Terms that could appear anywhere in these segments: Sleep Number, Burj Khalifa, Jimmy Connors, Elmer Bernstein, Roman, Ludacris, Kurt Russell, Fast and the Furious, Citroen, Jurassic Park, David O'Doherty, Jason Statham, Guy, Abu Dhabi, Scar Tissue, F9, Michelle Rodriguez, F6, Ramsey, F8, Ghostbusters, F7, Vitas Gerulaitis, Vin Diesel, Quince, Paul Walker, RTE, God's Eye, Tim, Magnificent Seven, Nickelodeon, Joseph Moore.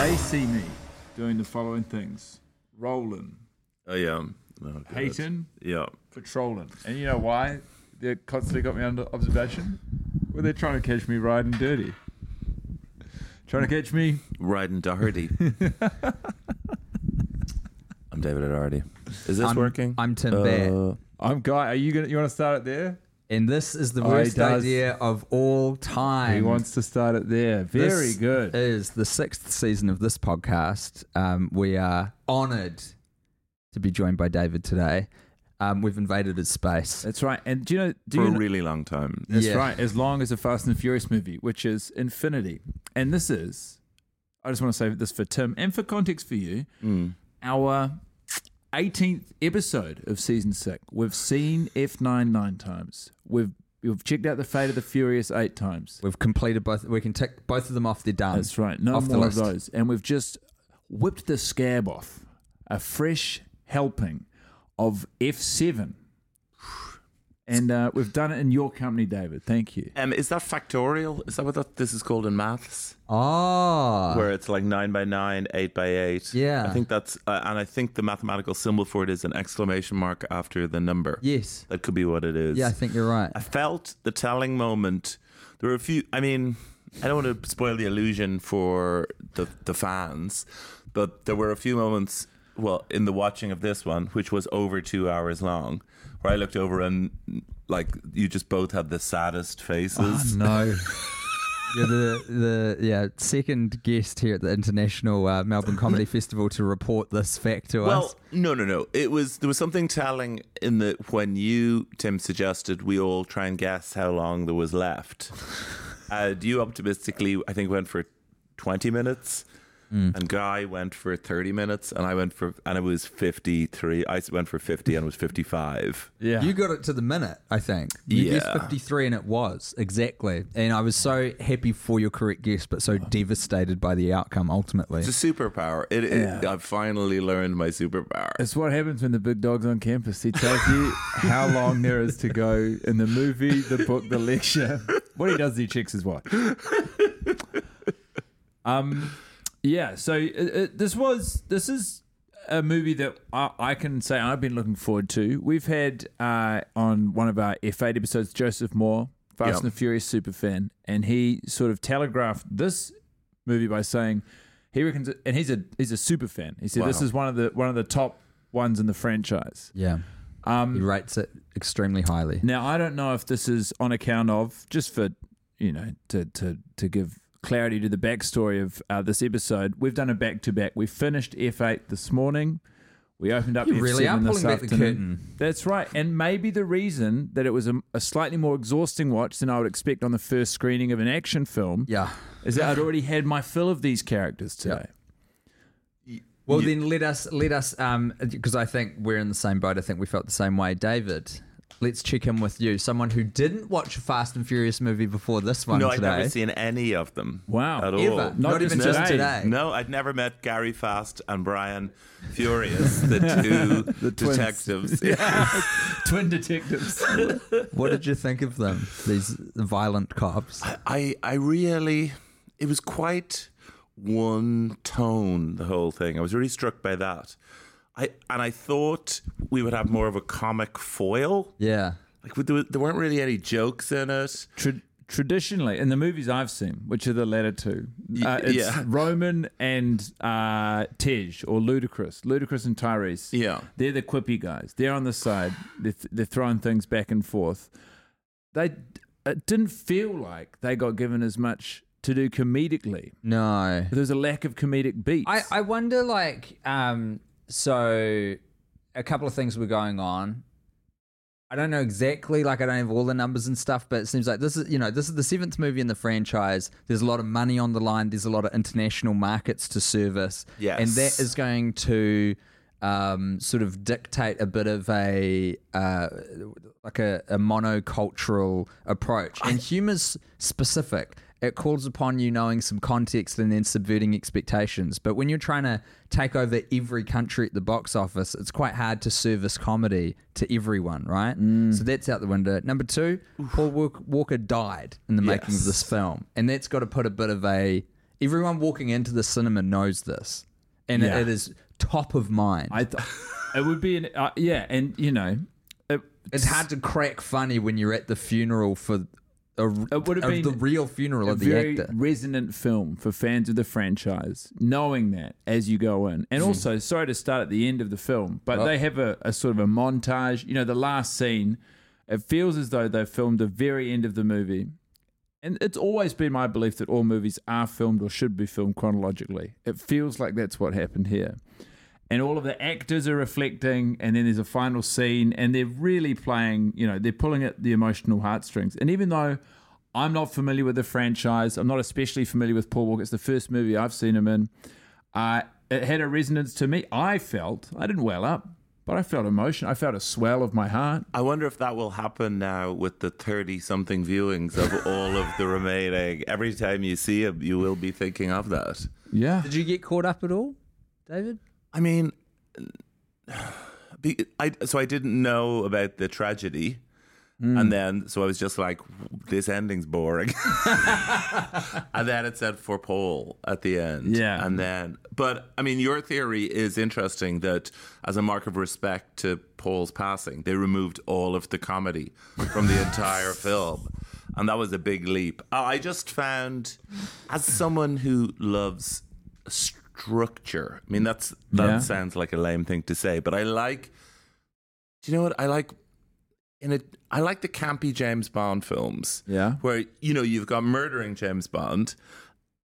They see me doing the following things: rolling, hating, patrolling. And you know why they constantly got me under observation? Well, they're trying to catch me riding dirty, trying to catch me riding Doherty. I'm David O'Doherty. Is this working? I'm Tim Bear. I'm Guy. Are you gonna? You want to start it there? And this is the worst idea of all time. He wants to start it there. Very good. This is the 6th season of this podcast. We are honoured to be joined by David today. We've invaded his space. That's right. And do you know... For a really long time. That's right. As long as a Fast and the Furious movie, which is infinity. And this is... I just want to say this for Tim and for context for you. Mm. Our... 18th episode of season 6. We've seen F9 9 times. We've checked out The Fate of the Furious 8 times. We've completed both. We can tick both of them off. They're done. That's right. No more of those. And we've just whipped the scab off. A fresh helping of F7. And we've done it in your company, David. Thank you. Is that factorial? Is that what this is called in maths? Ah. Where it's like 9 by 9, 8 by 8. Yeah. I think that's, and I think the mathematical symbol for it is an exclamation mark after the number. Yes. That could be what it is. Yeah, I think you're right. I felt the telling moment. There were a few, I mean, I don't want to spoil the illusion for the fans, but there were a few moments, well, in the watching of this one, which was over 2 hours long, where I looked over and, like, you just both had the saddest faces. Oh, no. You're the second guest here at the International Melbourne Comedy Festival to report this fact to us. Well, no. There was something telling in that when you, Tim, suggested we all try and guess how long there was left. You optimistically, I think, went for 20 minutes. Mm. And Guy went for 30 minutes, and I went for, and it was 53. I went for 50, and it was 55. Yeah, you got it to the minute, I think. You guessed 53, and it was exactly. And I was so happy for your correct guess, but so devastated by the outcome. Ultimately, it's a superpower. I've finally learned my superpower. It's what happens when the big dog's on campus. He tells you how long there is to go in the movie, the book, the lecture. What he does is he checks his watch. Yeah, so this is a movie that I can say I've been looking forward to. We've had on one of our F8 episodes, Joseph Moore, Fast and the Furious superfan, and he sort of telegraphed this movie by saying he reckons, and he's a superfan. He said this is one of the top ones in the franchise. Yeah, he rates it extremely highly. Now I don't know if this is on account of just for to give clarity to the backstory of this episode. We've done a back-to-back. We finished F8 this morning. We opened up. You really are pulling back the curtain. That's right. And maybe the reason that it was a slightly more exhausting watch than I would expect on the first screening of an action film is that I'd already had my fill of these characters today. Yeah. Well, then let us because I think we're in the same boat. I think we felt the same way, David. Let's check in with you, someone who didn't watch a Fast and Furious movie before this one today. No, I'd never seen any of them. Wow. At all. Not even just today. No, I'd never met Gary Fast and Brian Furious, the two the detectives. Twin detectives. What did you think of them, these violent cops? I really... It was quite one tone, the whole thing. I was really struck by that. I thought we would have more of a comic foil. Yeah. Like there weren't really any jokes in it. Traditionally, in the movies I've seen, which are the latter two, it's Roman and Tej or Ludacris. Ludacris and Tyrese. Yeah. They're the quippy guys. They're on the side. They're throwing things back and forth. It didn't feel like they got given as much to do comedically. No. There's a lack of comedic beats. I wonder, like... So a couple of things were going on. I don't know exactly, like I don't have all the numbers and stuff, but it seems like this is the seventh movie in the franchise. There's a lot of money on the line. There's a lot of international markets to service. Yes. And that is going to sort of dictate a bit of a monocultural approach. And humor's specific. It calls upon you knowing some context and then subverting expectations. But when you're trying to take over every country at the box office, it's quite hard to service comedy to everyone, right? Mm. So that's out the window. Number two, Paul Walker died in the making of this film. And that's got to put a bit of a... Everyone walking into the cinema knows this. And it is top of mind. It would be... It's hard to crack funny when you're at the funeral for... It would have been the real funeral of the actor. A very resonant film for fans of the franchise, knowing that as you go in. And also, sorry to start at the end of the film, but they have a sort of a montage. You know, the last scene, it feels as though they've filmed the very end of the movie. And it's always been my belief that all movies are filmed or should be filmed chronologically. It feels like that's what happened here. And all of the actors are reflecting, and then there's a final scene, and they're really playing, they're pulling at the emotional heartstrings. And even though I'm not familiar with the franchise, I'm not especially familiar with Paul Walker, it's the first movie I've seen him in, it had a resonance to me. I didn't well up, but I felt emotion. I felt a swell of my heart. I wonder if that will happen now with the 30-something viewings of all of the remaining. Every time you see him, you will be thinking of that. Yeah. Did you get caught up at all, David? I mean, so I didn't know about the tragedy. Mm. And then, so I was just like, this ending's boring. And then it said for Paul at the end. Yeah. And then, but I mean, your theory is interesting that as a mark of respect to Paul's passing, they removed all of the comedy from the entire film. And that was a big leap. I just found, as someone who loves structure. I mean, that sounds like a lame thing to say, but I like. Do you know what I like? I like the campy James Bond films. Yeah, where you've got murdering James Bond,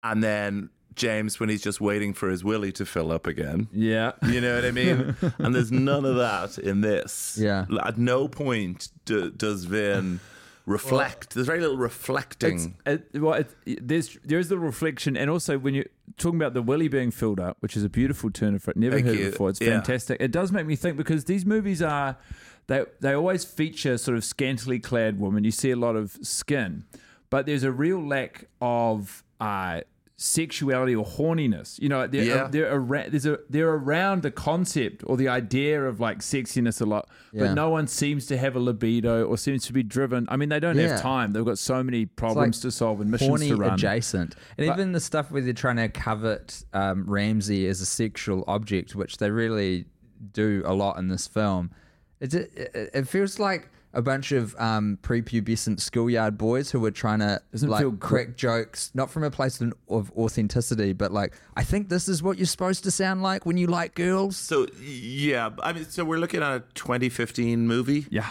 and then James when he's just waiting for his willy to fill up again. Yeah, you know what I mean. And there's none of that in this. Yeah, at no point does Vin. Reflect. There's very little reflecting. There is the reflection, and also when you're talking about the willy being filled up, which is a beautiful turn of phrase. Never heard it before. It's fantastic. It does make me think, because these movies are, they always feature sort of scantily clad women. You see a lot of skin, but there's a real lack of sexuality or horniness. They're around the concept or the idea of like sexiness a lot, but no one seems to have a libido or seems to be driven. I mean, they don't have time. They've got so many problems to solve and missions to run. Adjacent, and even the stuff where they're trying to covet Ramsey as a sexual object, which they really do a lot in this film. It feels like a bunch of prepubescent schoolyard boys who were trying to crack jokes, not from a place of authenticity, but like, I think this is what you're supposed to sound like when you like girls. So, yeah. I mean, so we're looking at a 2015 movie. Yeah.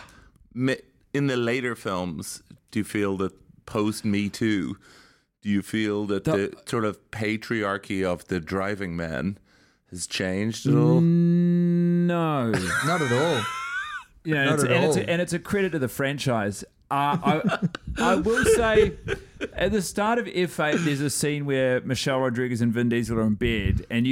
In the later films, do you feel that post-Me Too, do you feel that the sort of patriarchy of the driving men has changed at all? No. No. Not at all. Yeah, it's a credit to the franchise. I will say, at the start of F8, there's a scene where Michelle Rodriguez and Vin Diesel are in bed, and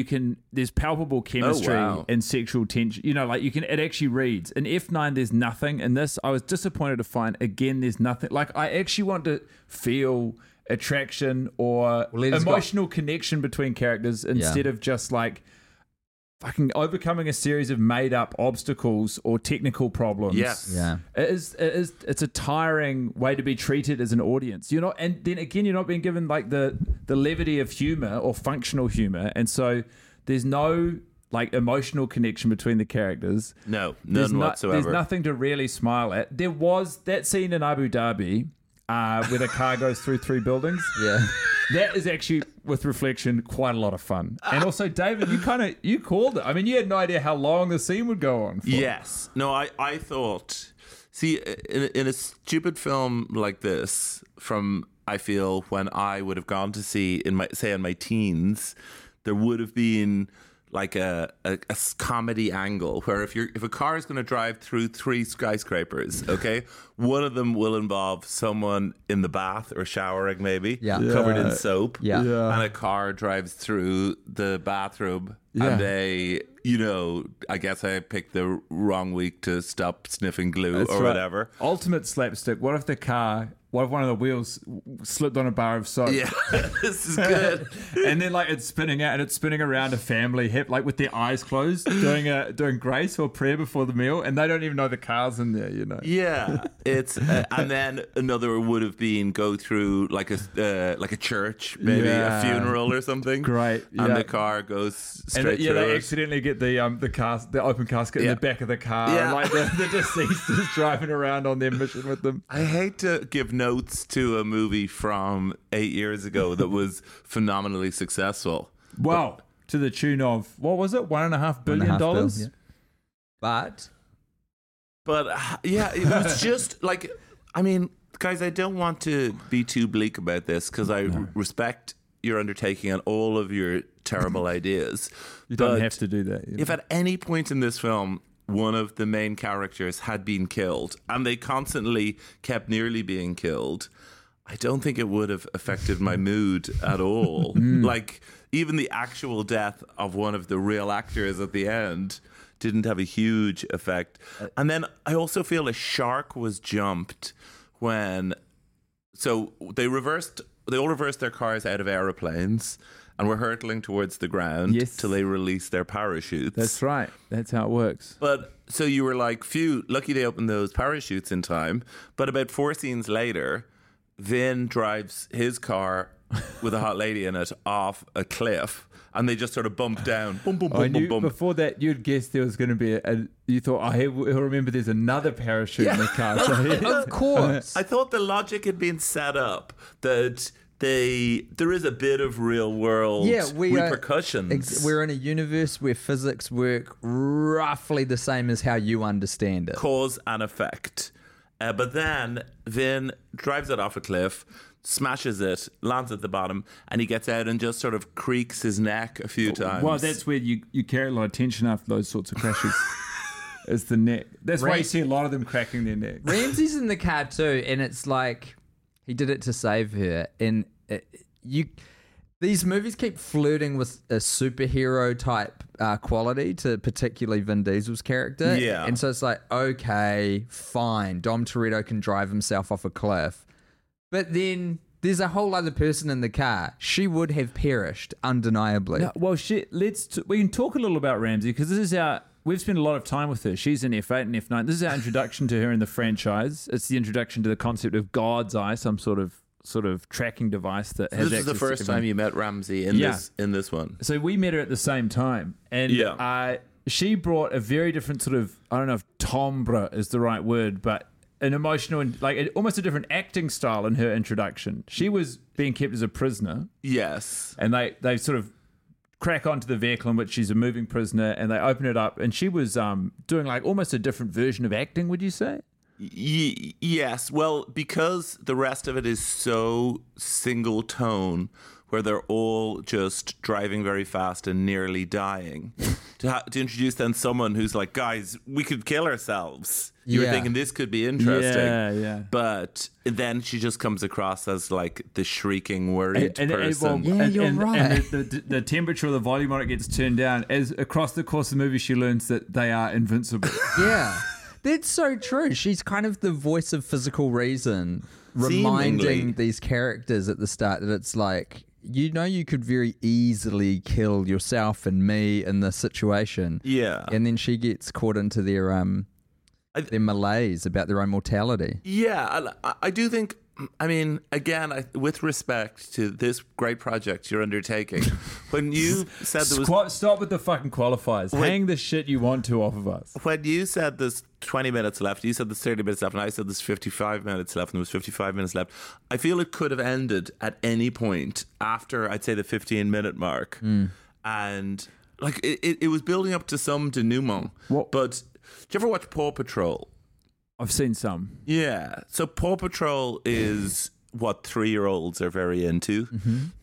there's palpable chemistry and sexual tension. You know, like it actually reads. In F9, there's nothing. In this, I was disappointed to find again there's nothing. Like, I actually want to feel attraction or emotional connection between characters instead of just like fucking overcoming a series of made-up obstacles or technical problems. Yes. Yeah. It's a tiring way to be treated as an audience. You're not, and then again, you're not being given like the levity of humor or functional humor, and so there's no like emotional connection between the characters. No, none whatsoever. There's nothing to really smile at. There was that scene in Abu Dhabi where the car goes through three buildings. Yeah. That is actually, with reflection, quite a lot of fun. And also, David, you called it. I mean, you had no idea how long the scene would go on for. Yes. No, I thought... See, in a stupid film like this, I feel, when I would have gone to see, in my teens, there would have been like a comedy angle where if a car is going to drive through three skyscrapers, okay, one of them will involve someone in the bath or showering, maybe covered in soap, and a car drives through the bathroom, and they, you know, I guess I picked the wrong week to stop sniffing glue whatever. Ultimate slapstick. What if one of the wheels slipped on a bar of soap? Yeah, this is good. And then like it's spinning out and it's spinning around a family hip, like with their eyes closed, doing grace or prayer before the meal, and they don't even know the car's in there, you know. Yeah, it's and then another would have been go through like a church, maybe a funeral or something. Great, and the car goes straight through. Yeah, they accidentally get the open casket in the back of the car, and like the deceased is driving around on their mission with them. I hate to give notes to a movie from 8 years ago that was phenomenally successful. Wow. But, to the tune of, what was it? $1.5 billion? Yeah. But yeah, it was just like, I mean, guys, I don't want to be too bleak about this because I respect your undertaking and all of your terrible ideas. You don't have to do that. You know? If at any point in this film, one of the main characters had been killed, and they constantly kept nearly being killed, I don't think it would have affected my mood at all. Like, even the actual death of one of the real actors at the end didn't have a huge effect. And then I also feel a shark was jumped when... So they all reversed their cars out of aeroplanes, and we're hurtling towards the ground till they release their parachutes. That's right. That's how it works. But so you were like, phew, lucky they opened those parachutes in time. But about 4 scenes later, Vin drives his car with a hot lady in it off a cliff, and they just sort of bump down. Boom, boom, boom, boom, boom. Before that, you'd guessed there was going to be you thought, he'll remember there's another parachute in the car. Of course. I thought the logic had been set up that... There is a bit of real world repercussions. We're in a universe where physics work roughly the same as how you understand it. Cause and effect. But then Vin drives it off a cliff, smashes it, lands at the bottom, and he gets out and just sort of creaks his neck a few times. Well, that's where you carry a lot of tension after those sorts of crashes. It's the neck. That's why you see a lot of them cracking their neck. Ramsey's in the car too, and it's like... He did it to save her, and these movies keep flirting with a superhero type quality to particularly Vin Diesel's character. Yeah, and so it's like, okay, fine, Dom Toretto can drive himself off a cliff, but then there's a whole other person in the car. She would have perished undeniably. No, well, we can talk a little about Ramsey because this is our. We've spent a lot of time with her. She's in F8 and F9. This is our introduction to her in the franchise. It's the introduction to the concept of God's Eye, some sort of tracking device that has. This is the first time you met Ramsey in this one. So we met her at the same time, and she brought a very different sort of, I don't know if timbre is the right word, but an emotional and like almost a different acting style in her introduction. She was being kept as a prisoner. Yes, and they sort of crack onto the vehicle in which she's a moving prisoner, and they open it up, and she was doing like almost a different version of acting, would you say? Yes. Well, because the rest of it is so single tone, where they're all just driving very fast and nearly dying, to introduce then someone who's like, guys, we could kill ourselves. You were thinking this could be interesting. Yeah, yeah. But then she just comes across as like the shrieking, worried person. You're right. And the temperature or the volume on it gets turned down as across the course of the movie she learns that they are invincible. Yeah. That's so true. She's kind of the voice of physical reason, reminding these characters at the start that it's like, you know, you could very easily kill yourself and me in this situation. Yeah. And then she gets caught into their malaise about their own mortality. Yeah. I do think, I mean, again, with respect to this great project you're undertaking, when you said there was... Stop with the fucking qualifiers. Hang the shit you want to off of us. When you said there's 20 minutes left, you said there's 30 minutes left, and I said there's 55 minutes left, and there was 55 minutes left. I feel it could have ended at any point after, I'd say, the 15-minute mark. Mm. And like it was building up to some denouement. What? But do you ever watch Paw Patrol? I've seen some. Yeah. So Paw Patrol is what 3-year-olds are very into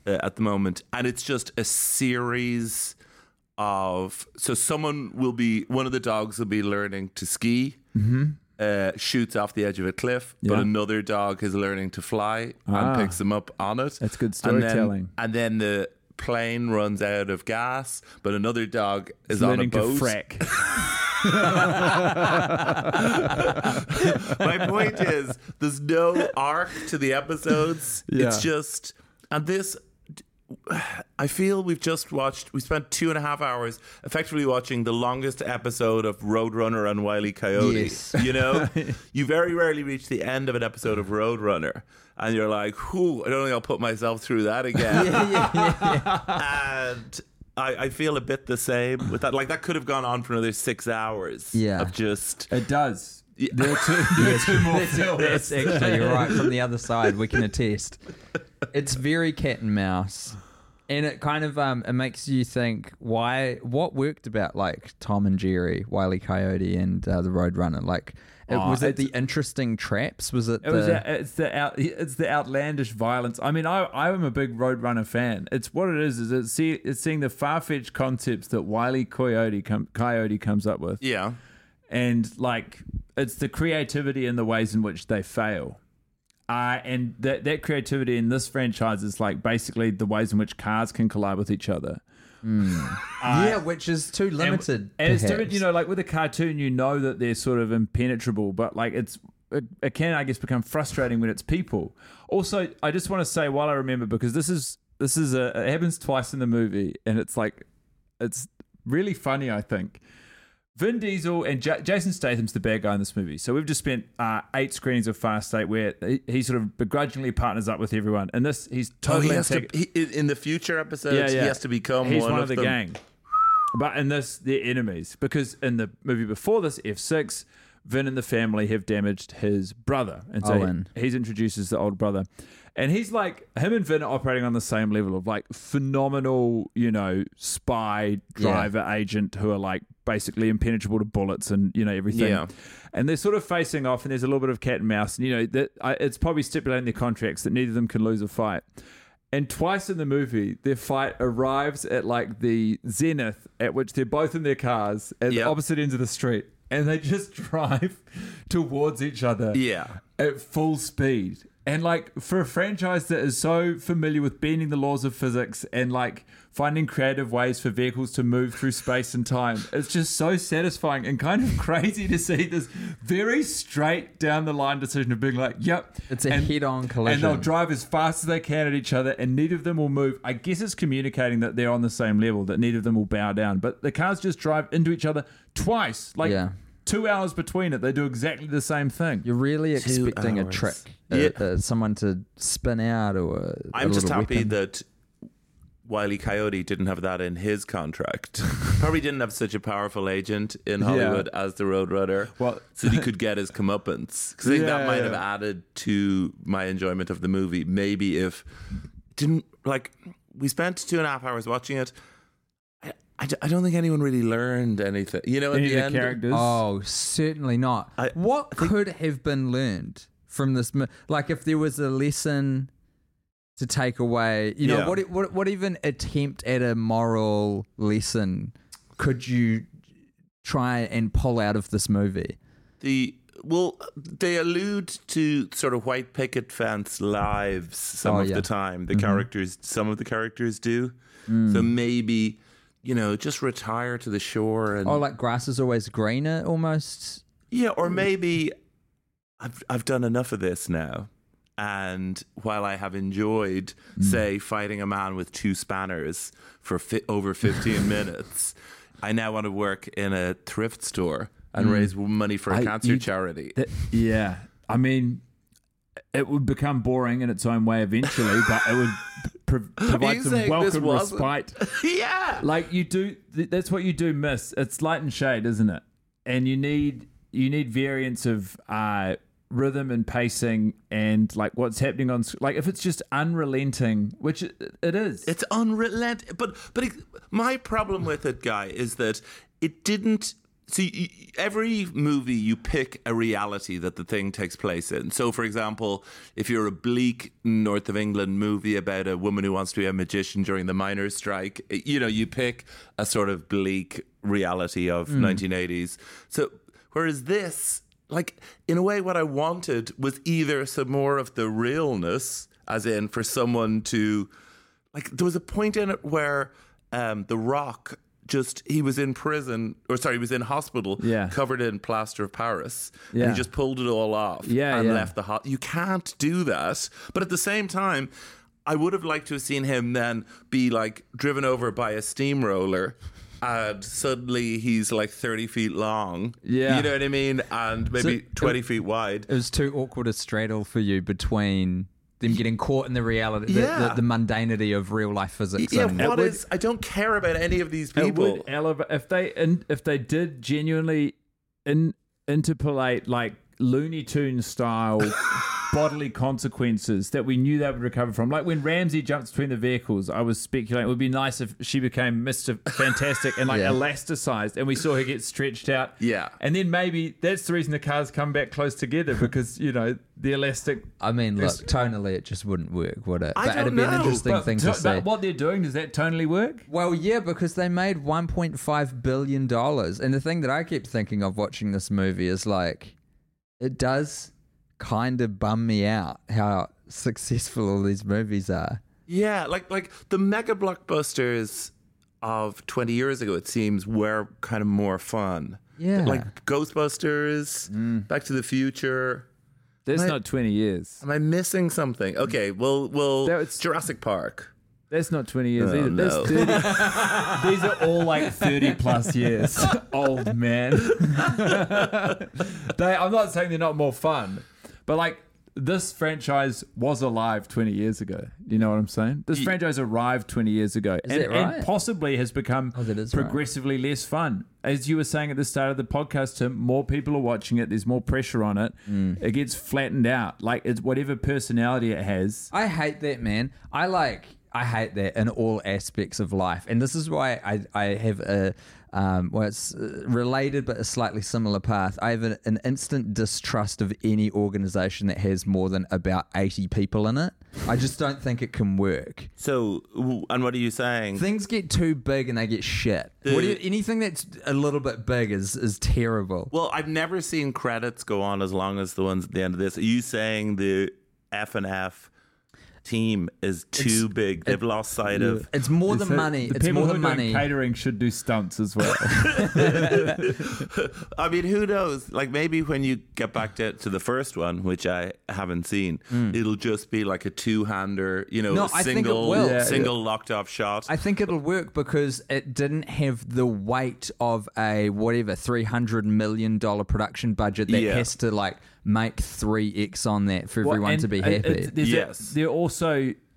at the moment. And it's just a series of... So someone will be... One of the dogs will be learning to ski, shoots off the edge of a cliff, but another dog is learning to fly and picks them up on it. That's good storytelling. And then the plane runs out of gas, but another dog is on a boat. Learning to frack. My point is there's no arc to the episodes. It's just, and this, I feel we spent 2.5 hours effectively watching the longest episode of Roadrunner and Wile E. Coyote. Yes. You know, you very rarely reach the end of an episode of Roadrunner and you're like, I don't think I'll put myself through that again. And I feel a bit the same with that. Like, that could have gone on for another 6 hours. Yeah. Of just... It does. Yeah. There are two more films. Actually, you're right. From the other side, we can attest. It's very cat and mouse. And it kind of it makes you think, what worked about, like, Tom and Jerry, Wile E. Coyote, and the Roadrunner? Like... was it the interesting traps? Was it? It's the outlandish violence. I mean, I'm a big Roadrunner fan. It's what it is. It's seeing the far-fetched concepts that Wile E. Coyote comes up with. Yeah, and like it's the creativity in the ways in which they fail. And that creativity in this franchise is like basically the ways in which cars can collide with each other. Mm. Which is too limited. And it's too, like with a cartoon, you know that they're sort of impenetrable, but like it can, I guess, become frustrating when it's people. Also, I just want to say while I remember, because it happens twice in the movie, and it's like it's really funny. I think Vin Diesel and Jason Statham's the bad guy in this movie. So we've just spent 8 screenings of Fast 8 where he sort of begrudgingly partners up with everyone. And this, he's totally... in the future episodes, he has to become one of the gang. But in this, they're enemies. Because in the movie before this, F6, Vin and the family have damaged his brother. And so he introduces the old brother. And he's like, him and Vin are operating on the same level of like phenomenal, spy, driver, agent who are like basically impenetrable to bullets and, everything. Yeah. And they're sort of facing off and there's a little bit of cat and mouse. And, it's probably stipulating their contracts that neither of them can lose a fight. And twice in the movie, their fight arrives at like the zenith at which they're both in their cars at the opposite ends of the street. And they just drive towards each other at full speed. And, like, for a franchise that is so familiar with bending the laws of physics and, like, finding creative ways for vehicles to move through space and time, it's just so satisfying and kind of crazy to see this very straight down-the-line decision of being like, yep. It's a head-on collision. And they'll drive as fast as they can at each other, and neither of them will move. I guess it's communicating that they're on the same level, that neither of them will bow down. But the cars just drive into each other twice. 2 hours between it, they do exactly the same thing. You're really expecting a trick, someone to spin out or I'm just happy that Wile E. Coyote didn't have that in his contract. Probably didn't have such a powerful agent in Hollywood as the Roadrunner, so he could get his comeuppance. Because I think that might have added to my enjoyment of the movie. Maybe if didn't like we spent 2.5 hours watching it. I don't think anyone really learned anything. At the end, characters? Oh, certainly not. What could have been learned from this? Like, if there was a lesson to take away, you know, what even attempt at a moral lesson could you try and pull out of this movie? They allude to sort of white picket fence lives the time. The characters, some of the characters do. Mm. So maybe, you know, just retire to the shore. And, like grass is always greener almost. Yeah, or maybe I've done enough of this now. And while I have enjoyed, say, fighting a man with two spanners for over 15 minutes, I now want to work in a thrift store and raise money for a cancer charity. I mean, it would become boring in its own way eventually, but it would provide some welcome respite. Like you do, that's what you do miss. It's light and shade, isn't it? And you need variants of rhythm and pacing and like what's happening on like if it's just unrelenting, which it is. It's unrelenting. But my problem with it, Guy, is that it didn't. So every movie you pick a reality that the thing takes place in. So, for example, if you're a bleak North of England movie about a woman who wants to be a magician during the miners' strike, you know, you pick a sort of bleak reality of 1980s. So whereas this, like, in a way, what I wanted was either some more of the realness, as in for someone to, like, there was a point in it where The Rock he was in prison, he was in hospital, covered in plaster of Paris, and he just pulled it all off and left the hospital. You can't do that. But at the same time, I would have liked to have seen him then be, like, driven over by a steamroller, and suddenly he's like 30 feet long. Yeah. You know what I mean? And maybe 20 feet wide. It was too awkward a straddle for you between them getting caught in the reality, the mundanity of real life physics. Yeah, I don't care about any of these people. If they did genuinely interpolate like Looney Tunes style bodily consequences that we knew they would recover from. Like when Ramsey jumps between the vehicles, I was speculating it would be nice if she became Mr. Fantastic and like elasticized and we saw her get stretched out. Yeah. And then maybe that's the reason the cars come back close together because, you know, the elastic... I mean, look, tonally it just wouldn't work, would it? But it'd be an interesting thing to see. But what they're doing, does that tonally work? Well, yeah, because they made $1.5 billion. And the thing that I kept thinking of watching this movie is like, it does kind of bum me out how successful all these movies are. Yeah, like the mega blockbusters of 20 years ago, it seems, were kind of more fun. Yeah. Like Ghostbusters, Back to the Future. That's not 20 years. Am I missing something? Okay, well Jurassic Park. That's not 20 years either. No. That's 30. These are all like 30 plus years. Old man. I'm not saying they're not more fun. But like this franchise was alive 20 years ago. You know what I'm saying? This franchise arrived 20 years ago and possibly has become progressively less fun. As you were saying at the start of the podcast, Tim, more people are watching it. There's more pressure on it. It gets flattened out. Like it's whatever personality it has. I hate that, man. I hate that in all aspects of life. And this is why I have a... it's related but a slightly similar path. I have an instant distrust of any organization that has more than about 80 people in it. I just don't think it can work. So, and what are you saying? Things get too big and they get shit. Anything that's a little bit big is terrible. Well, I've never seen credits go on as long as the ones at the end of this. Are you saying the F&F team is too big? They've lost sight of it's more than money. It's more than money. Catering should do stunts as well. I mean, who knows? Like maybe when you get back to the first one, which I haven't seen, it'll just be like a two-hander, you know, single locked-off shot. I think it'll work because it didn't have the weight of a whatever $300 million production budget that has to like make 3x on that for everyone to be happy.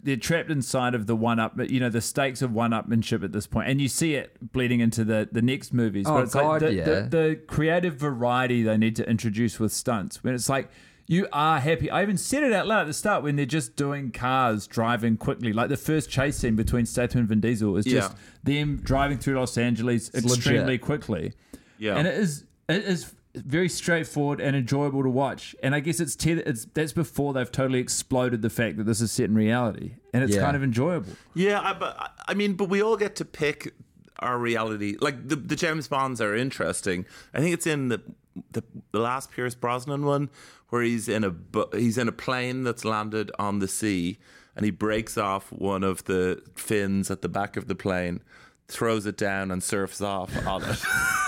They're trapped inside of the one-up, you know, the stakes of one-upmanship at this point, and you see it bleeding into the next movies. Oh, but it's God, like the creative variety they need to introduce with stunts. When it's like you are happy. I even said it out loud at the start when they're just doing cars driving quickly. Like the first chase scene between Statham and Vin Diesel is just them driving through Los Angeles extremely quickly. Yeah, and it is very straightforward and enjoyable to watch. And I guess it's that's before they've totally exploded the fact that this is set in reality, and it's kind of enjoyable. Yeah, but we all get to pick our reality. Like the James Bonds are interesting. I think it's in the last Pierce Brosnan one where he's in a plane that's landed on the sea, and he breaks off one of the fins at the back of the plane, throws it down and surfs off on it.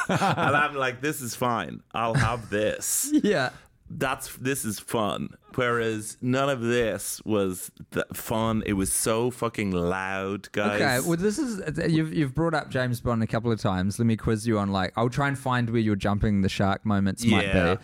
And I'm like, this is fine. I'll have this. Yeah. This is fun. Whereas none of this was fun. It was so fucking loud, guys. Okay, well, this is... You've brought up James Bond a couple of times. Let me quiz you on, like... I'll try and find where your jumping the shark moments might be.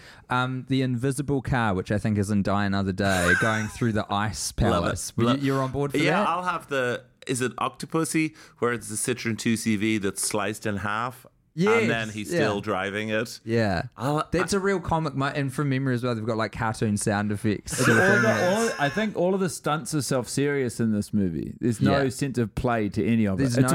The invisible car, which I think is in Die Another Day, going through the ice palace. You're on board for that? Yeah, I'll have the... Is it Octopussy, where it's the Citroen 2CV that's sliced in half? Yes, and then he's still driving it. Yeah. That's a real comic. And from memory as well, they've got like cartoon sound effects. I think all of the stunts are self-serious in this movie. There's no sense of play to any of it. It's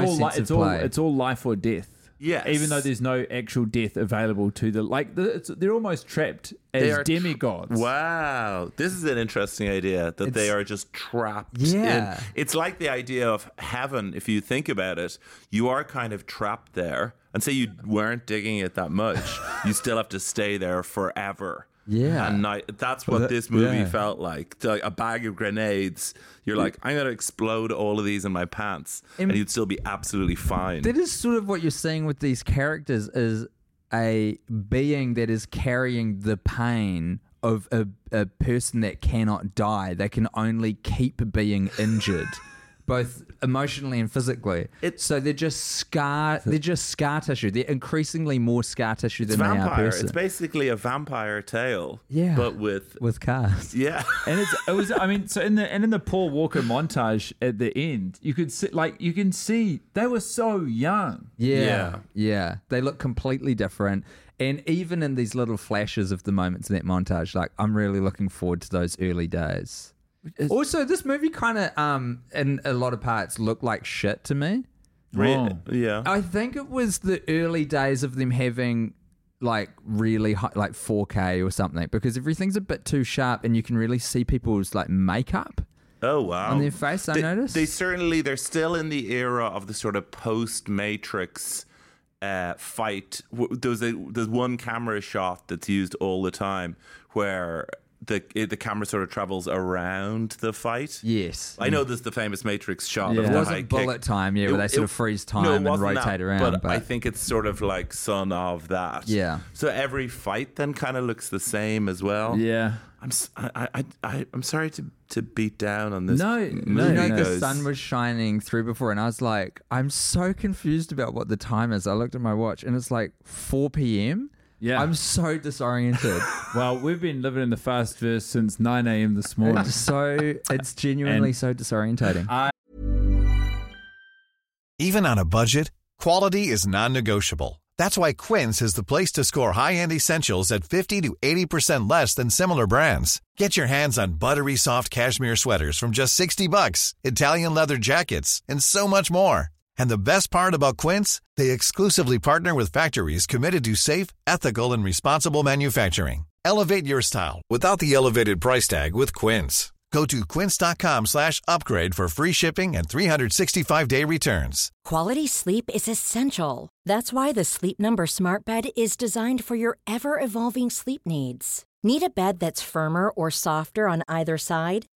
all life or death. Yeah, even though there's no actual death available to them. Like, they're almost trapped as demigods. Wow. This is an interesting idea, that they are just trapped. Yeah. It's like the idea of heaven, if you think about it. You are kind of trapped there. And say you weren't digging it that much, you still have to stay there forever. Yeah. And that's what this movie felt like. Like a bag of grenades. You're like, I'm going to explode all of these in my pants. And you'd still be absolutely fine. That is sort of what you're seeing with these characters, is a being that is carrying the pain of a person that cannot die. They can only keep being injured. Both emotionally and physically. So they're just scar tissue. They're increasingly more scar tissue than they are person. It's basically a vampire tale. Yeah. But with cars. Yeah. And so in the Paul Walker montage at the end, you could see, like, you can see they were so young. Yeah. They look completely different. And even in these little flashes of the moments in that montage, like, I'm really looking forward to those early days. Also, this movie kind of, in a lot of parts, looked like shit to me. Really? Yeah. I think it was the early days of them having, like, really high, like 4K or something, because everything's a bit too sharp and you can really see people's, like, makeup. Oh, wow. On their face, I noticed. They're still in the era of the sort of post-Matrix fight. There's one camera shot that's used all the time where... The camera sort of travels around the fight. Yes. I know there's the famous Matrix shot. Yeah. Of the it wasn't bullet kick. Time, yeah, where they sort of freeze time and rotate that, around. But I think it's sort of like son of that. Yeah. So every fight then kind of looks the same as well. Yeah. I'm sorry to beat down on this. No. The sun was shining through before, and I was like, I'm so confused about what the time is. I looked at my watch, and it's like 4 p.m., Yeah, I'm so disoriented. Well, we've been living in the fast verse since 9 a.m. this morning. It's genuinely so disorientating. Even on a budget, quality is non-negotiable. That's why Quince is the place to score high-end essentials at 50 to 80% less than similar brands. Get your hands on buttery soft cashmere sweaters from just $60, Italian leather jackets, and so much more. And the best part about Quince, they exclusively partner with factories committed to safe, ethical, and responsible manufacturing. Elevate your style without the elevated price tag with Quince. Go to quince.com/upgrade for free shipping and 365-day returns. Quality sleep is essential. That's why the Sleep Number Smart Bed is designed for your ever-evolving sleep needs. Need a bed that's firmer or softer on either side?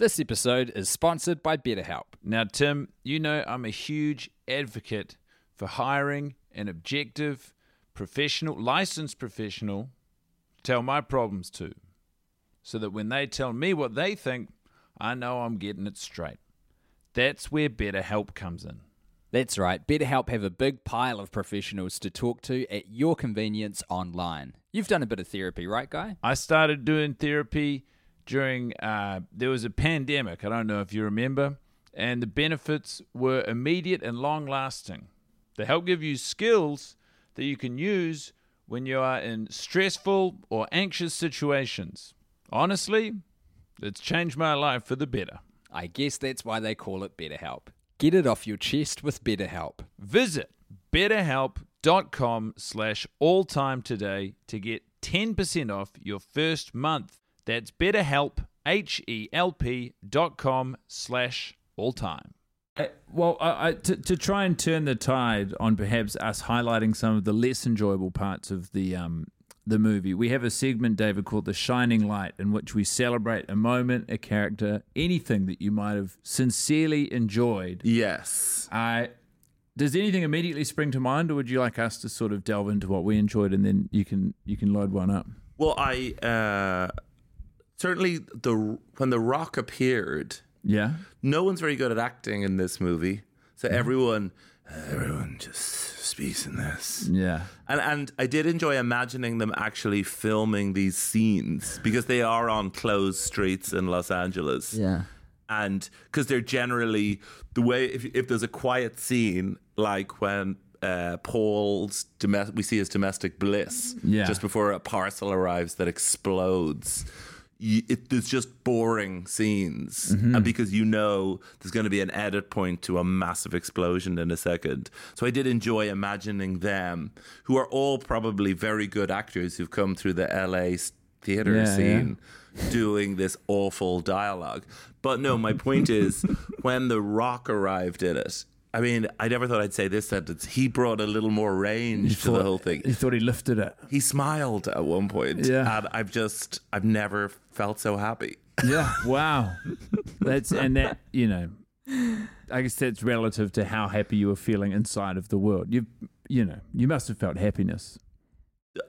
This episode is sponsored by BetterHelp. Now, Tim, you know I'm a huge advocate for hiring an objective, licensed professional to tell my problems to, so that when they tell me what they think, I know I'm getting it straight. That's where BetterHelp comes in. That's right, BetterHelp have a big pile of professionals to talk to at your convenience online. You've done a bit of therapy, right, Guy? I started doing therapy during, there was a pandemic, I don't know if you remember, and the benefits were immediate and long-lasting. They help give you skills that you can use when you are in stressful or anxious situations. Honestly, it's changed my life for the better. I guess that's why they call it BetterHelp. Get it off your chest with BetterHelp. Visit BetterHelp.com/alltime today to get 10% off your first month. That's BetterHelp, HELP.com/alltime. Well, to try and turn the tide on perhaps us highlighting some of the less enjoyable parts of the movie, we have a segment, David, called The Shining Light, in which we celebrate a moment, a character, anything that you might have sincerely enjoyed. Yes. Does anything immediately spring to mind, or would you like us to sort of delve into what we enjoyed and then you can load one up? Well, I certainly when The Rock appeared, yeah, no one's very good at acting in this movie, so everyone just speaks in this. Yeah. And I did enjoy imagining them actually filming these scenes because they are on closed streets in Los Angeles. Yeah. And because they're generally the way, if there's a quiet scene, like when we see his domestic bliss just before a parcel arrives that explodes. There's just boring scenes, and because there's going to be an edit point to a massive explosion in a second. So I did enjoy imagining them, who are all probably very good actors who've come through the LA theater scene, doing this awful dialogue. But no, my point is, when The Rock arrived in it, I mean, I never thought I'd say this sentence. He brought a little more range to the whole thing. You thought he lifted it. He smiled at one point. Yeah. And I've never felt so happy. Yeah. Wow. I guess that's relative to how happy you were feeling inside of the world. You must have felt happiness.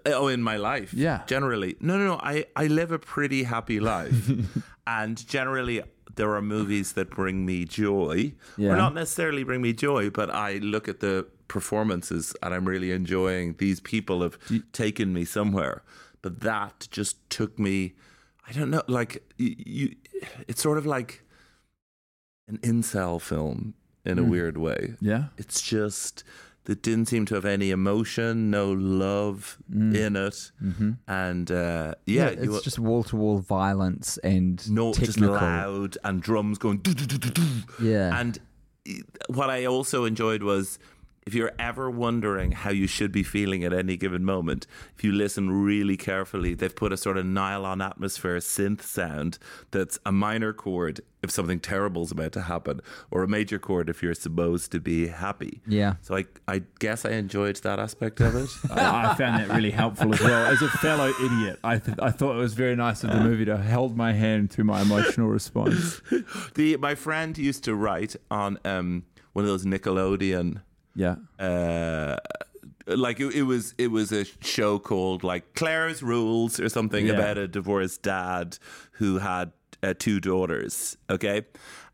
Oh, in my life? Yeah. Generally. No. I live a pretty happy life. And generally, there are movies that bring me joy. Yeah. Or not necessarily bring me joy, but I look at the performances and I'm really enjoying. These people have taken me somewhere. But that just took me, I don't know, like, it's sort of like an incel film in a weird way. Yeah. It's just, it didn't seem to have any emotion, no love in it. Mm-hmm. And it's just wall-to-wall violence and just loud and drums going do. Yeah. And what I also enjoyed was, if you're ever wondering how you should be feeling at any given moment, if you listen really carefully, they've put a sort of nylon atmosphere synth sound that's a minor chord if something terrible is about to happen, or a major chord if you're supposed to be happy. Yeah. So I guess I enjoyed that aspect of it. I found that really helpful as well. As a fellow idiot, I thought it was very nice of the movie to hold my hand through my emotional response. My friend used to write on one of those Nickelodeon... Yeah. Like it was a show called like Claire's Rules or something about a divorced dad who had two daughters. Okay.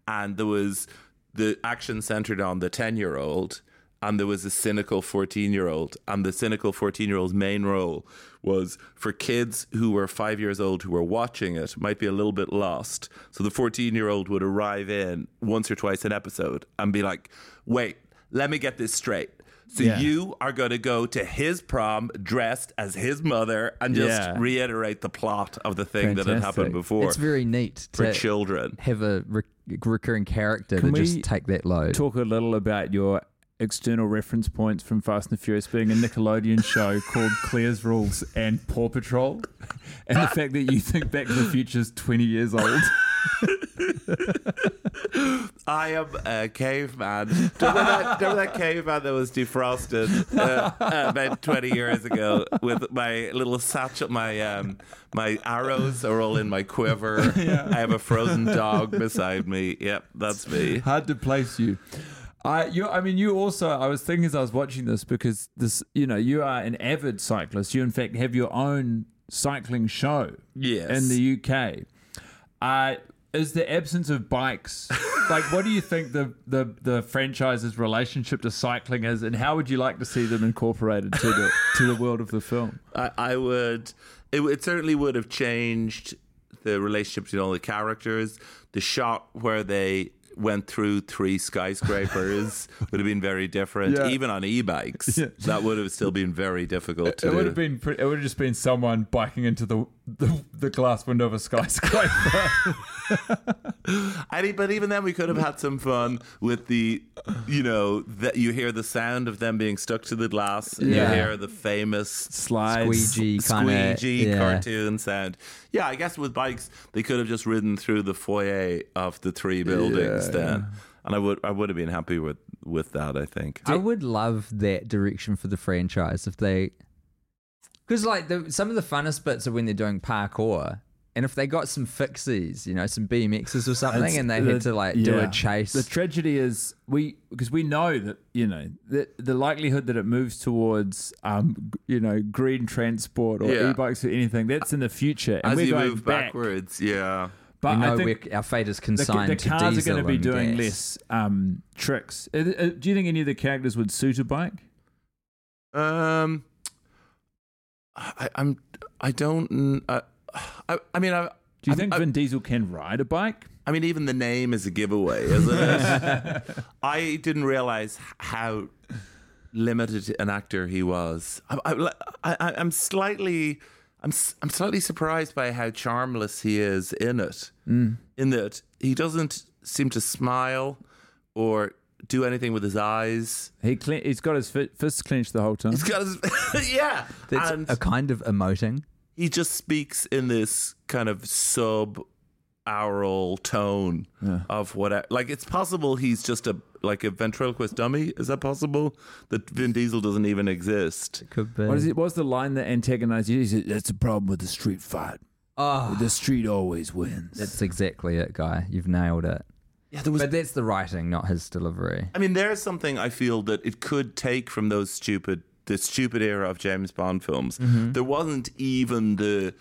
And there was the action centered on the 10-year-old, and there was a cynical 14-year-old. And the cynical 14-year-old's main role was, for kids who were 5 years old who were watching it, might be a little bit lost. So the 14-year-old would arrive in once or twice an episode and be like, wait, let me get this straight. So you are going to go to his prom dressed as his mother and just reiterate the plot of the thing that had happened before. It's very neat for children. Have a recurring character that just take that load. Talk a little about your external reference points from Fast and the Furious being a Nickelodeon show called Claire's Rules and Paw Patrol, and the fact that you think Back to the Future is 20 years old. I am a caveman. Remember that caveman that was defrosted about 20 years ago with my little satchel? My arrows are all in my quiver. Yeah. I have a frozen dog beside me. Yep, that's me. Hard to place you. I was thinking as I was watching this, because this, you are an avid cyclist. You, in fact, have your own cycling show in the UK. Is the absence of bikes Like, what do you think the franchise's relationship to cycling is, and how would you like to see them incorporated to the world of the film? I would. It certainly would have changed the relationship between all the characters. The shot where they went through 3 skyscrapers would have been very different. Yeah. Even on e-bikes, yeah. That would have still been very difficult to do. It would have just been someone biking into the glass window of a skyscraper. But even then, we could have had some fun with that you hear the sound of them being stuck to the glass, and yeah. You hear the famous squeegee yeah. Cartoon sound. Yeah, I guess with bikes, they could have just ridden through the foyer of the 3 buildings then. Yeah. And I would have been happy with that, I think. I would love that direction for the franchise if they... Because some of the funnest bits are when they're doing parkour. And if they got some fixies, some BMXs or something, and they had to do a chase. The tragedy is because we know that the likelihood that it moves towards green transport or e-bikes or anything, that's in the future. And as you move backwards, yeah. But I think our fate is consigned to diesel. The cars are going to be doing less tricks. Do you think any of the characters would suit a bike? Do you think Vin Diesel can ride a bike? I mean, even the name is a giveaway, isn't it? I didn't realize how limited an actor he was. I'm slightly surprised by how charmless he is in it. Mm. In that he doesn't seem to smile or do anything with his eyes. He's got his fists clenched the whole time. He's got his yeah. That's a kind of emoting. He just speaks in this kind of sub-aural tone of whatever. Like, it's possible he's just a ventriloquist dummy. Is that possible? That Vin Diesel doesn't even exist. It could be. What was the line that antagonized you? He said, "That's the problem with the street fight. Oh, the street always wins." That's exactly it, Guy. You've nailed it. Yeah, but that's the writing, not his delivery. I mean, there's something I feel that it could take from those the stupid era of James Bond films. Mm-hmm. There wasn't even the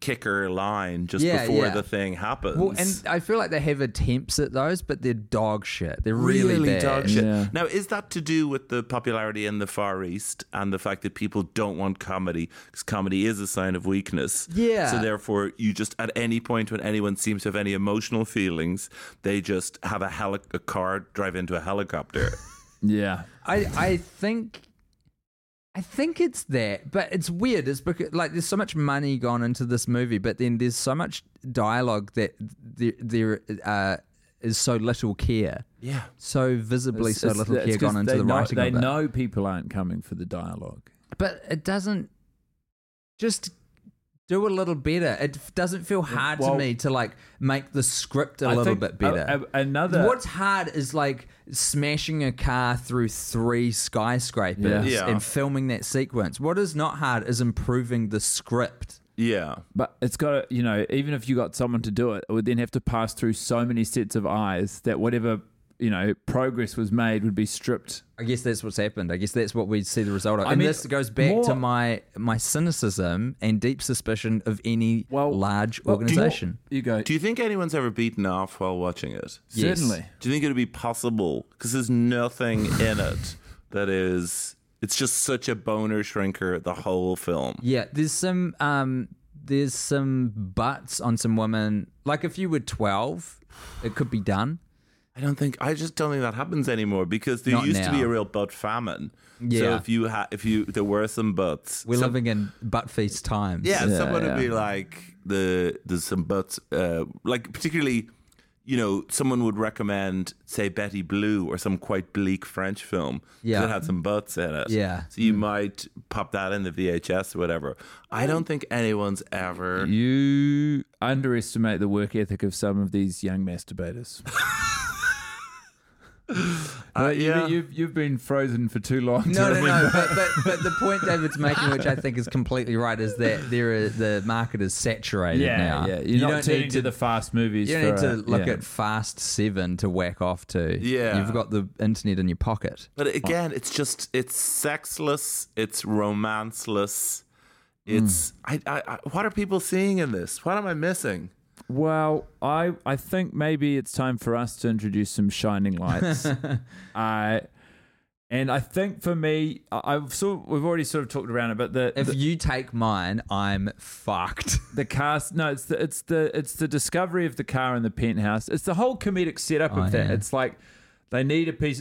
kicker line just before the thing happens. Well, and I feel like they have attempts at those, but they're dog shit. They're really bad. Dog shit. Yeah. Now, is that to do with the popularity in the Far East and the fact that people don't want comedy because comedy is a sign of weakness? Yeah. So therefore, you just at any point when anyone seems to have any emotional feelings, they just have a car drive into a helicopter. Yeah. I think it's that, but it's weird. It's because there's so much money gone into this movie, but then there's so much dialogue that there is so little care. Yeah, so visibly so little care gone into the writing of it. They know people aren't coming for the dialogue, but it doesn't just do a little better. It doesn't feel hard to me to make the script a little bit better. What's hard is smashing a car through 3 skyscrapers and filming that sequence. What is not hard is improving the script. Yeah, but it's got to, even if you got someone to do it, it would then have to pass through so many sets of eyes that whatever progress was made would be stripped. I guess that's what's happened. I guess that's what we see the result of. I mean, this goes back to my cynicism and deep suspicion of any large organisation. Do you think anyone's ever beaten off while watching it? Yes. Certainly. Do you think it would be possible? Because there's nothing in it that is... It's just such a boner shrinker, the whole film. Yeah, there's some butts on some women. Like, if you were 12, it could be done. I just don't think that happens anymore because there used to be a real butt famine. Yeah. So if there were some butts, we're living in butt feast times. Yeah, someone would be like, there's some butts. Particularly, someone would recommend, say, Betty Blue or some quite bleak French film that had some butts in it. Yeah. So you might pop that in the VHS or whatever. I don't think anyone's ever. You underestimate the work ethic of some of these young masturbators. You've been frozen for too long. No. But the point David's making, which I think is completely right, is that the market is saturated now. Yeah, you don't need to the fast movies. You don't need to look at Fast 7 to whack off to. Yeah, you've got the internet in your pocket. But again, it's sexless. It's romanceless. It's what are people seeing in this? What am I missing? Well, I think maybe it's time for us to introduce some shining lights. And I think for me, we've already sort of talked around it, but if you take mine, I'm fucked. The cast, no, it's the discovery of the car in the penthouse. It's the whole comedic setup of that. Yeah. It's like they need a piece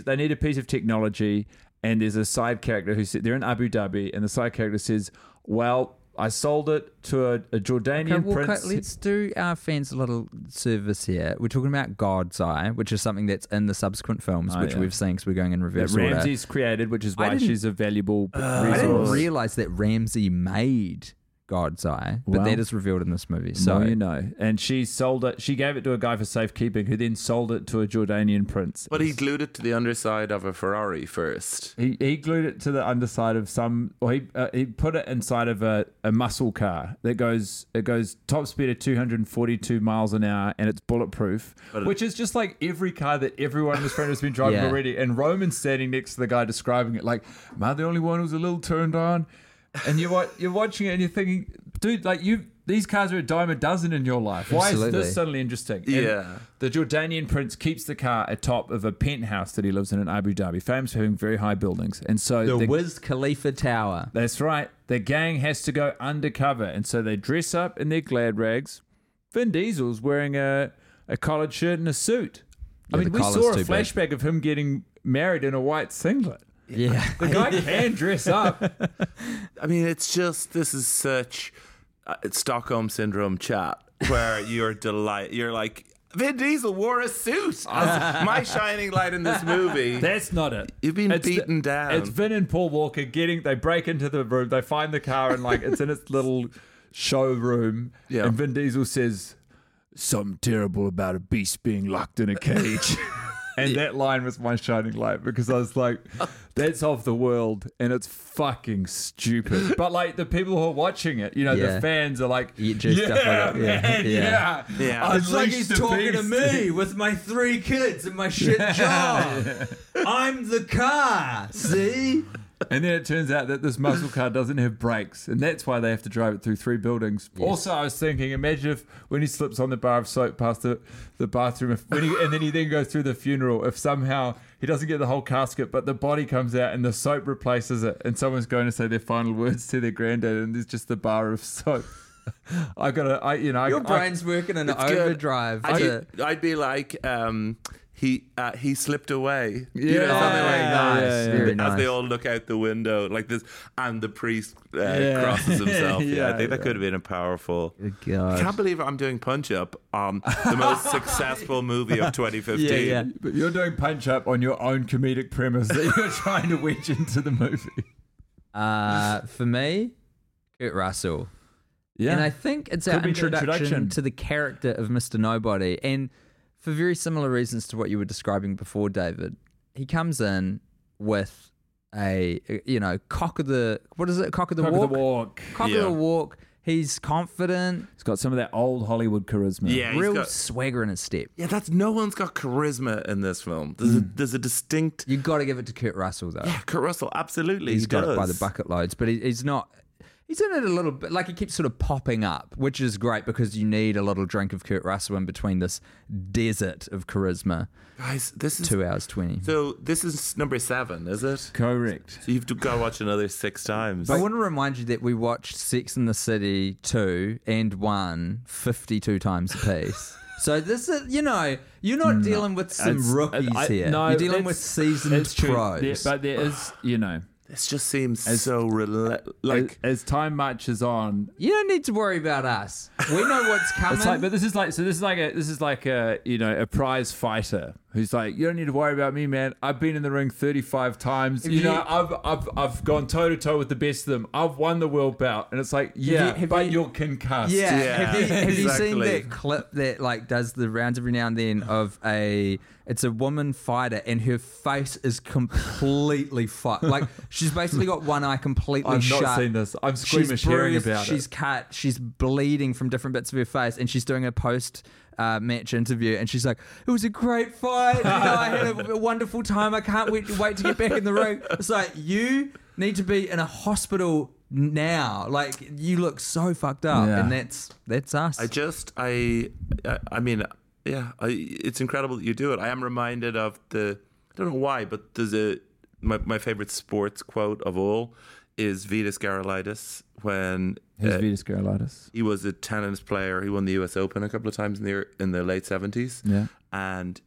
of technology, and there's a side character who said they're in Abu Dhabi, and the side character says, "Well, I sold it to a Jordanian prince." Let's do our fans a little service here. We're talking about God's Eye, which is something that's in the subsequent films, which we've seen because we're going in reverse order. Ramsey's created, which is why she's a valuable resource. I didn't realise that Ramsey made God's Eye, but that is revealed in this movie. So and she sold it. She gave it to a guy for safekeeping, who then sold it to a Jordanian prince. But he glued it to the underside of a Ferrari first. He glued it to the underside of some. Or he put it inside of a muscle car that goes. It goes top speed of 242 miles an hour, and it's bulletproof, which is just like every car that everyone in this friend has been driving already. And Roman's standing next to the guy describing it, like, "Am I the only one who's a little turned on?" And you're watching it and you're thinking, dude, like these cars are a dime a dozen in your life. Why is this suddenly interesting? And the Jordanian prince keeps the car atop of a penthouse that he lives in Abu Dhabi, famous for having very high buildings. And so the Burj Khalifa Tower. That's right. The gang has to go undercover, and so they dress up in their glad rags. Vin Diesel's wearing a collared shirt and a suit. Yeah, I mean, we saw a flashback of him getting married in a white singlet. Yeah, the guy can dress up. I mean, it's just, this is such Stockholm Syndrome chat where you're like, Vin Diesel wore a suit as my shining light in this movie. That's not it. You've been beaten down. It's Vin and Paul Walker they break into the room, they find the car, and like it's in its little showroom, and Vin Diesel says, "Something terrible about a beast being locked in a cage." And that line was my shining light, because I was like, that's of the world and it's fucking stupid. But like the people who are watching it, the fans are like, it's like he's talking to me with my three kids and my shit job. I'm the car, see? And then it turns out that this muscle car doesn't have brakes, and that's why they have to drive it through three buildings. Yes. Also, I was thinking, imagine if when he slips on the bar of soap past the bathroom, and then he goes through the funeral, if somehow he doesn't get the whole casket, but the body comes out and the soap replaces it, and someone's going to say their final words to their granddad, and there's just the bar of soap. Your brain's working in overdrive. I'd be like... He slipped away. Yeah, nice. As they all look out the window like this, and the priest crosses himself. I think that could have been a powerful. God. I can't believe I'm doing Punch Up on the most successful movie of 2015. Yeah. But you're doing Punch Up on your own comedic premise that you're trying to wedge into the movie. For me, Kurt Russell. Yeah, and I think it's our introduction to the character of Mr. Nobody, and. For very similar reasons to what you were describing before, David, he comes in with cock of the walk. He's confident. He's got some of that old Hollywood charisma. Yeah, real swagger in his step. Yeah, no one's got charisma in this film. There's a distinct. You got to give it to Kurt Russell though. Yeah, Kurt Russell absolutely. He's got it by the bucket loads, but he's not. He's in it a little bit, like he keeps sort of popping up, which is great because you need a little drink of Kurt Russell in between this desert of charisma. Guys, this is 2 hours 20. So this is number 7, is it? Correct. So you've got to watch another 6 times. But I want to remind you that we watched Sex and the City 2 and 1 52 times apiece. So this is, you're not dealing with some rookies here. No, you're dealing with seasoned pros. There is. It just seems so relentless. Like as time marches on, you don't need to worry about us. We know what's coming. This is like a prize fighter who's like, you don't need to worry about me, man. I've been in the ring 35 times. I've gone toe to toe with the best of them. I've won the world bout, and it's like, you're concussed. Yeah. Have you seen that clip that like does the rounds every now and then of a woman fighter, and her face is completely fucked. Like she's basically got one eye completely shut. I've not seen this. I'm squeamish hearing about it. She's cut. She's bleeding from different bits of her face, and she's doing a post. Match interview, and she's like, it was a great fight, I had a wonderful time, I can't wait to get back in the ring. It's like, you need to be in a hospital now. Like, you look so fucked up, and that's us. It's incredible that you do it. I am reminded of I don't know why, but there's my favorite sports quote of all is Vitas Gerulaitis. Who's Vitas Gerulaitis? He was a tennis player. He won the US Open a couple of times in the late 70s. Yeah. And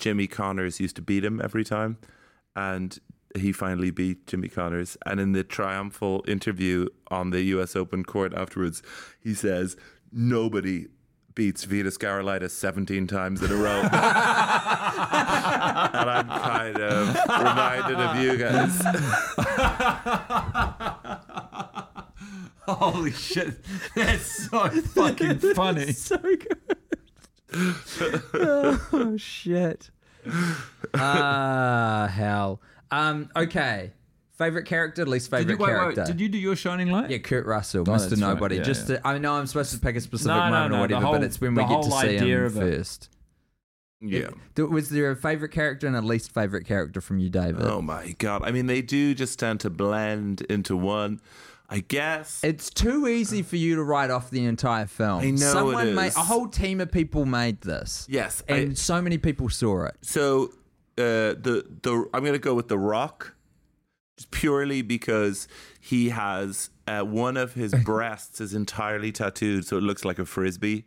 Jimmy Connors used to beat him every time. And he finally beat Jimmy Connors. And in the triumphal interview on the US Open court afterwards, he says, nobody beats Vitas Gerulaitis 17 times in a row. And I'm kind of reminded of you guys. Holy shit. That's so fucking funny. That's so good. Oh, shit. Hell. Okay. Favorite character, least favorite character. Did you do your shining light? Yeah, Kurt Russell, Mr. Nobody. Right. Yeah, I know I'm supposed to pick a specific moment or whatever, but it's when we get to see him first. Yeah. Was there a favorite character and a least favorite character from you, David? Oh my God. I mean, they do just tend to blend into one. I guess it's too easy for you to write off the entire film. I know. A whole team of people made this. Yes, and so many people saw it. So I'm going to go with The Rock, just purely because he has one of his breasts is entirely tattooed, so it looks like a frisbee.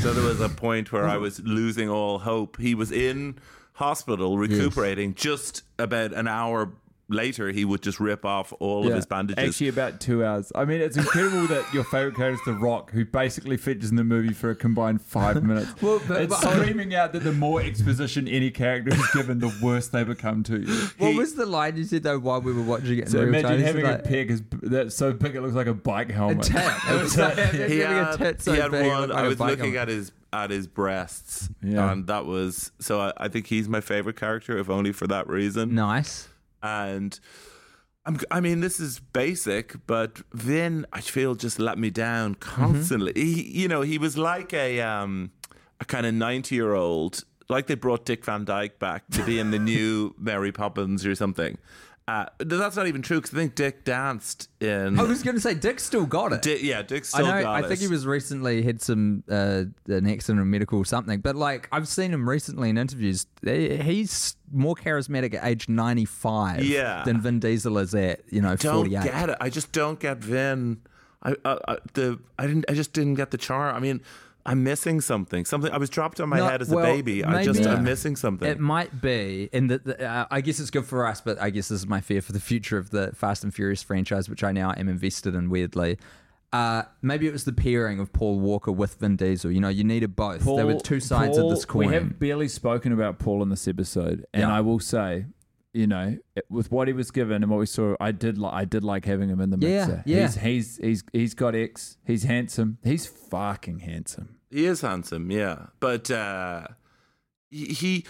So there was a point where I was losing all hope. He was in hospital recuperating. Yes. Just about an hour later, he would just rip off all of his bandages. Actually, about 2 hours. I mean, it's incredible that your favorite character is The Rock, who basically features in the movie for a combined 5 minutes. Well, but screaming out that the more exposition any character is given, the worse they become to you. What was the line you said, though, while we were watching it? So imagine having a peg that's so big it looks like a bike helmet. I was looking at his breasts, and that was... So I think he's my favorite character, if only for that reason. Nice. And I mean, this is basic, but Vin, I feel, just let me down constantly. Mm-hmm. He was like a kind of 90-year-old, like they brought Dick Van Dyke back to be in the new Mary Poppins or something. That's not even true, because I think Dick danced in... I was going to say, Dick still got it. Dick still got it. I think he was recently had some an accident or medical or something, but like I've seen him recently in interviews. He's more charismatic at age 95 than Vin Diesel is at 48. I don't get it. I just don't get Vin. I just didn't get the charm. I mean... I'm missing something. Something I was dropped on my head as a baby. I'm missing something. It might be, and I guess it's good for us. But I guess this is my fear for the future of the Fast and Furious franchise, which I now am invested in. Weirdly, maybe it was the pairing of Paul Walker with Vin Diesel. You needed both. There were two sides of this coin. We have barely spoken about Paul in this episode, and I will say, with what he was given and what we saw, I did like having him in the mixer. Yeah. He's got X. He's handsome. He's fucking handsome. He is handsome, yeah. But they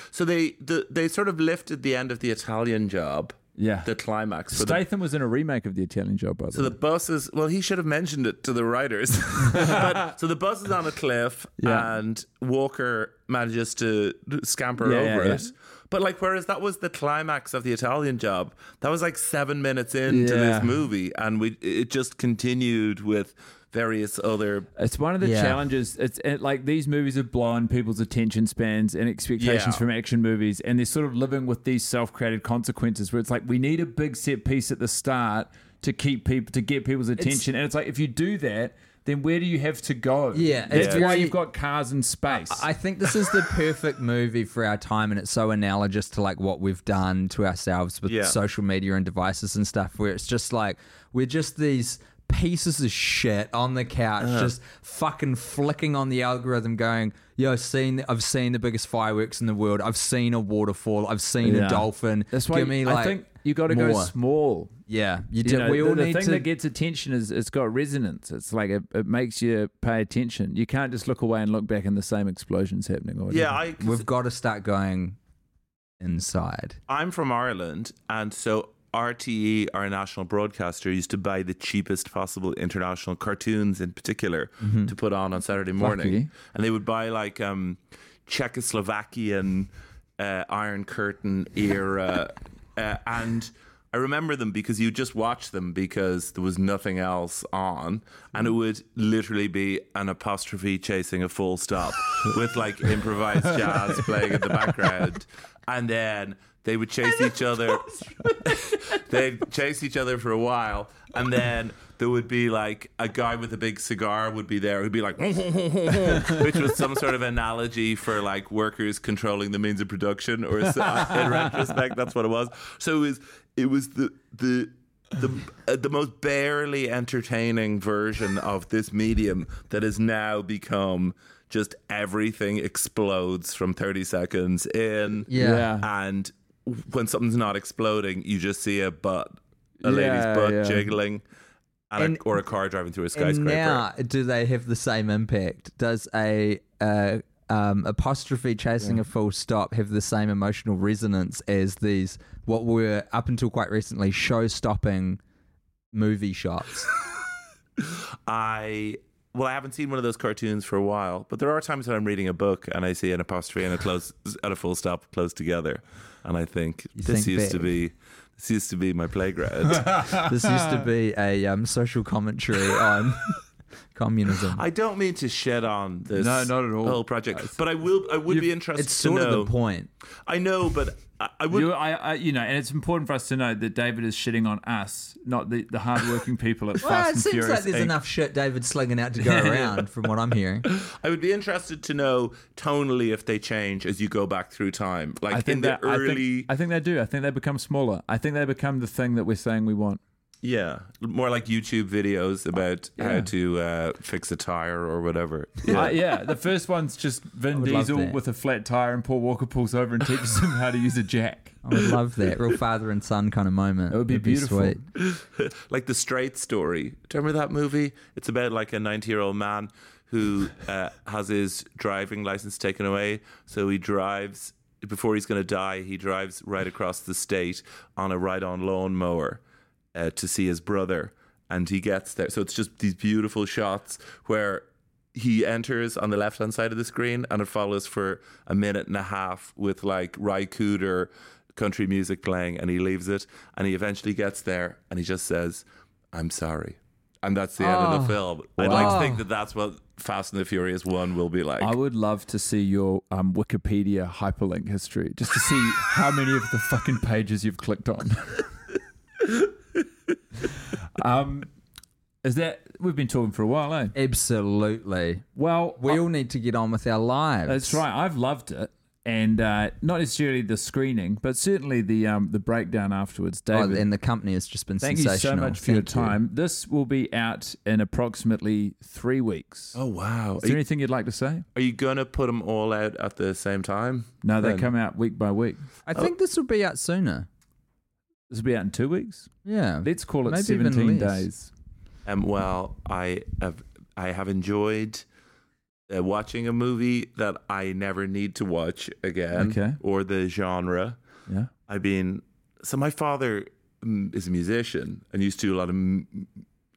sort of lifted the end of The Italian Job. Yeah. The climax. Statham was in a remake of The Italian Job, by the way. So the bus is... Well, he should have mentioned it to the writers. So the bus is on a cliff and Walker manages to scamper over it. But like, whereas that was the climax of The Italian Job, that was like 7 minutes into this movie, and it just continued with various other... It's one of the challenges. It's like these movies have blown people's attention spans and expectations from action movies, and they're sort of living with these self-created consequences where it's like, we need a big set piece at the start to keep people, to get people's attention. And it's like, if you do that, then where do you have to go? Yeah. That's why you've got cars in space. I think this is the perfect movie for our time, and it's so analogous to like what we've done to ourselves with social media and devices and stuff, where it's just like, we're just these pieces of shit on the couch, just fucking flicking on the algorithm going, I've seen the biggest fireworks in the world. I've seen a waterfall. I've seen a dolphin. That's why I think you got to go small. Yeah, the thing that gets attention is it's got resonance. It's like it makes you pay attention. You can't just look away and look back and the same explosion's happening. We've got to start going inside. I'm from Ireland, and so RTE, our national broadcaster, used to buy the cheapest possible international cartoons, in particular, to put on Saturday morning. Lucky. And they would buy like Czechoslovakian Iron Curtain era and I remember them because you just watched them because there was nothing else on, and it would literally be an apostrophe chasing a full stop with like improvised jazz playing in the background, and then they would chase each other. They'd chase each other for a while, and then there would be like a guy with a big cigar would be there who'd be like which was some sort of analogy for like workers controlling the means of production, or in retrospect that's what it was. So it was the most barely entertaining version of this medium that has now become just everything explodes from 30 seconds in. Yeah. And when something's not exploding, you just see a butt, a lady's butt jiggling. Or a car driving through a skyscraper. Now, do they have the same impact? Does a apostrophe chasing a full stop have the same emotional resonance as these, what were up until quite recently, show-stopping movie shots? I haven't seen one of those cartoons for a while, but there are times when I'm reading a book and I see an apostrophe and a full stop close together, and I think This used to be my playground. This used to be a social commentary on communism. I don't mean to shed on this whole project, but I would be interested to know. It's sort of the point. I know, but I would... and it's important for us to know that David is shitting on us, not the hardworking people at Fast and Furious. Well, it seems like there's enough shit David's slinging out to go around from what I'm hearing. I would be interested to know tonally if they change as you go back through time. Like in the early... I think they do. I think they become smaller. I think they become the thing that we're saying we want. Yeah, more like YouTube videos about how to fix a tire or whatever. Yeah, the first one's just Vin Diesel with a flat tire and Paul Walker pulls over and teaches him how to use a jack. I would love that. Real father and son kind of moment. It would be beautiful. Sweet. Like The Straight Story. Do you remember that movie? It's about like a 90-year-old man who has his driving license taken away, so he drives, before he's going to die, he drives right across the state on a ride-on lawnmower. To see his brother, and he gets there. So it's just these beautiful shots where he enters on the left-hand side of the screen and it follows for a minute and a half with like Ry Cooder country music playing, and he leaves it and he eventually gets there and he just says, "I'm sorry." And that's the end of the film. Wow. I'd like to think that that's what Fast and the Furious 1 will be like. I would love to see your Wikipedia hyperlink history just to see how many of the fucking pages you've clicked on. Is that we've been talking for a while, eh? Absolutely. Well, we all need to get on with our lives. That's right. I've loved it, and not necessarily the screening, but certainly the breakdown afterwards. David, and the company has just been sensational. Thank you so much for your time. This will be out in approximately 3 weeks. Oh wow! Is there anything you'd like to say? Are you gonna put them all out at the same time? No, they come out week by week. I think this will be out sooner. This will be out in 2 weeks. Yeah. Let's call it maybe 17 days. Well, I have enjoyed watching a movie that I never need to watch again, or the genre. Yeah. So my father is a musician and used to do a lot of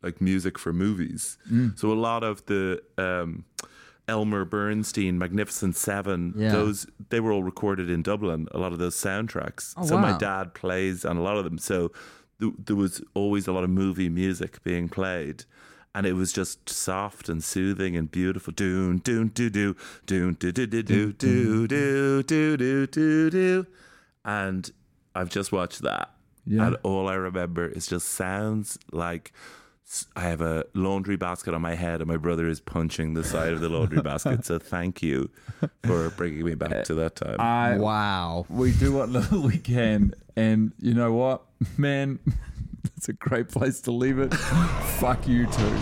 like music for movies. Mm. So a lot of the Elmer Bernstein, Magnificent Seven, those they were all recorded in Dublin, a lot of those soundtracks. My dad plays on a lot of them, so there was always a lot of movie music being played, and it was just soft and soothing and beautiful. Doon doon do do doon do do do do do do do do do, and I've just watched that, and all I remember is just sounds like I have a laundry basket on my head and my brother is punching the side of the laundry basket. So thank you for bringing me back to that time. Wow. We do what little we can. And you know what, man, that's a great place to leave it. Fuck you too.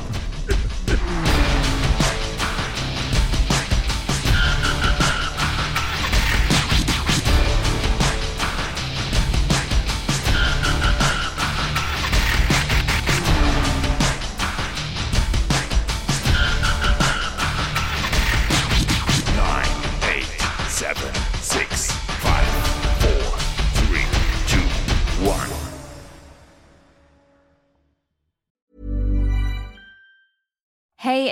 Hey,